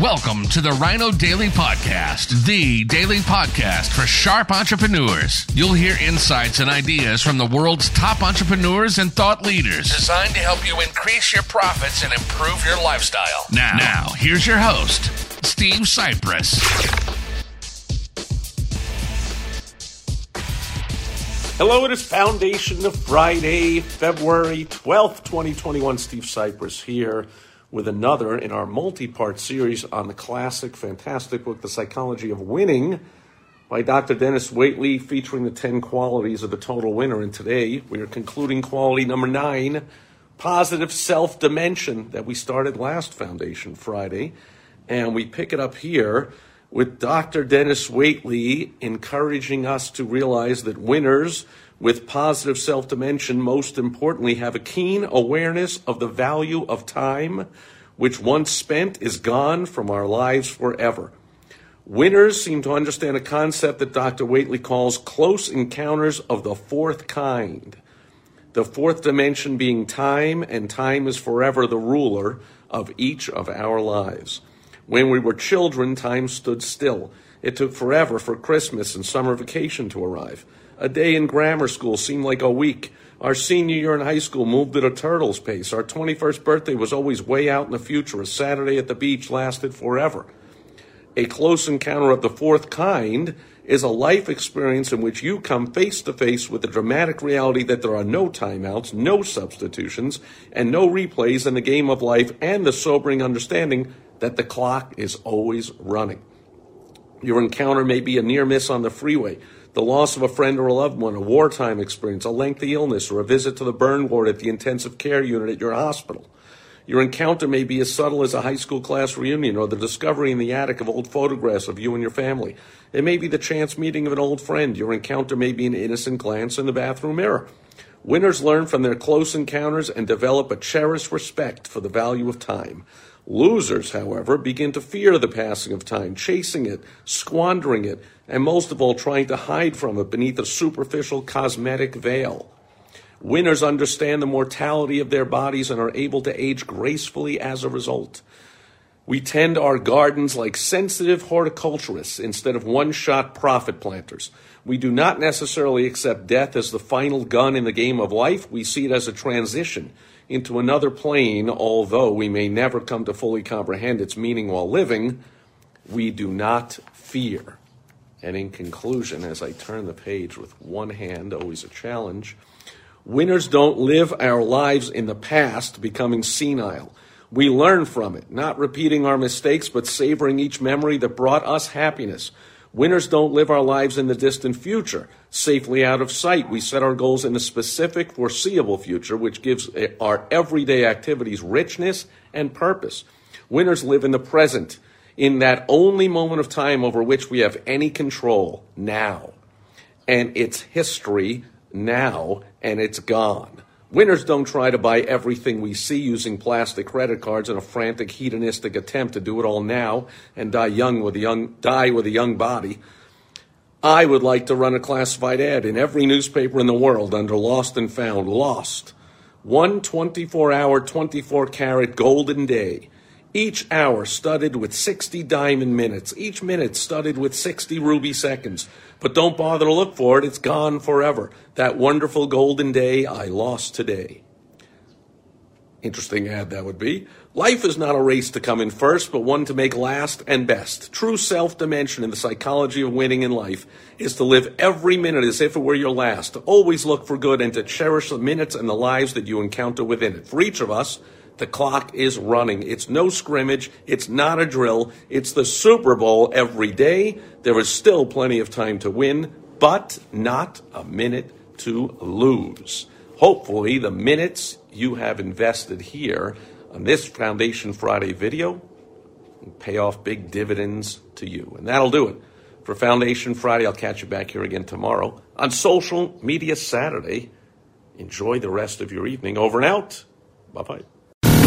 Welcome to the Rhino Daily Podcast, the daily podcast for sharp entrepreneurs. You'll hear insights and ideas from the world's top entrepreneurs and thought leaders, designed to help you increase your profits and improve your lifestyle. Now here's your host, Steve Cypress. Hello, it is Foundation of Friday, February 12th, 2021. Steve Cypress here with another in our multi-part series on the classic, fantastic book, The Psychology of Winning by Dr. Dennis Waitley, featuring the 10 qualities of the total winner. And today we are concluding quality number 9, positive self-dimension, that we started last Foundation Friday. And we pick it up here with Dr. Dennis Waitley encouraging us to realize that winners with positive self-dimension, most importantly, have a keen awareness of the value of time, which once spent is gone from our lives forever. Winners seem to understand a concept that Dr. Waitley calls close encounters of the fourth kind. The fourth dimension being time, and time is forever the ruler of each of our lives. When we were children, time stood still. It took forever for Christmas and summer vacation to arrive. A day in grammar school seemed like a week. Our senior year in high school moved at a turtle's pace. Our 21st birthday was always way out in the future. A Saturday at the beach lasted forever. A close encounter of the fourth kind is a life experience in which you come face to face with the dramatic reality that there are no timeouts, no substitutions, and no replays in the game of life, and the sobering understanding that the clock is always running. Your encounter may be a near miss on the freeway, the loss of a friend or a loved one, a wartime experience, a lengthy illness, or a visit to the burn ward at the intensive care unit at your hospital. Your encounter may be as subtle as a high school class reunion or the discovery in the attic of old photographs of you and your family. It may be the chance meeting of an old friend. Your encounter may be an innocent glance in the bathroom mirror. Winners learn from their close encounters and develop a cherished respect for the value of time. Losers, however, begin to fear the passing of time, chasing it, squandering it, and most of all, trying to hide from it beneath a superficial cosmetic veil. Winners understand the mortality of their bodies and are able to age gracefully as a result. We tend our gardens like sensitive horticulturists instead of one-shot profit planters. We do not necessarily accept death as the final gun in the game of life. We see it as a transition into another plane. Although we may never come to fully comprehend its meaning while living, we do not fear. And in conclusion, as I turn the page with one hand, always a challenge, winners don't live our lives in the past, becoming senile. We learn from it, not repeating our mistakes, but savoring each memory that brought us happiness. Winners don't live our lives in the distant future, safely out of sight. We set our goals in the specific, foreseeable future, which gives our everyday activities richness and purpose. Winners live in the present, in that only moment of time over which we have any control, now. And it's history now, and it's gone. Winners don't try to buy everything we see using plastic credit cards in a frantic, hedonistic attempt to do it all now and die with a young body. I would like to run a classified ad in every newspaper in the world under Lost and Found. Lost. One 24-hour, 24-karat golden day. Each hour studded with 60 diamond minutes. Each minute studded with 60 ruby seconds. But don't bother to look for it. It's gone forever. That wonderful golden day I lost today. Interesting ad that would be. Life is not a race to come in first, but one to make last and best. True self-dimension in the psychology of winning in life is to live every minute as if it were your last, to always look for good, and to cherish the minutes and the lives that you encounter within it. For each of us, the clock is running. It's no scrimmage. It's not a drill. It's the Super Bowl every day. There is still plenty of time to win, but not a minute to lose. Hopefully, the minutes you have invested here on this Foundation Friday video will pay off big dividends to you. And that'll do it for Foundation Friday. I'll catch you back here again tomorrow on Social Media Saturday. Enjoy the rest of your evening. Over and out. Bye-bye.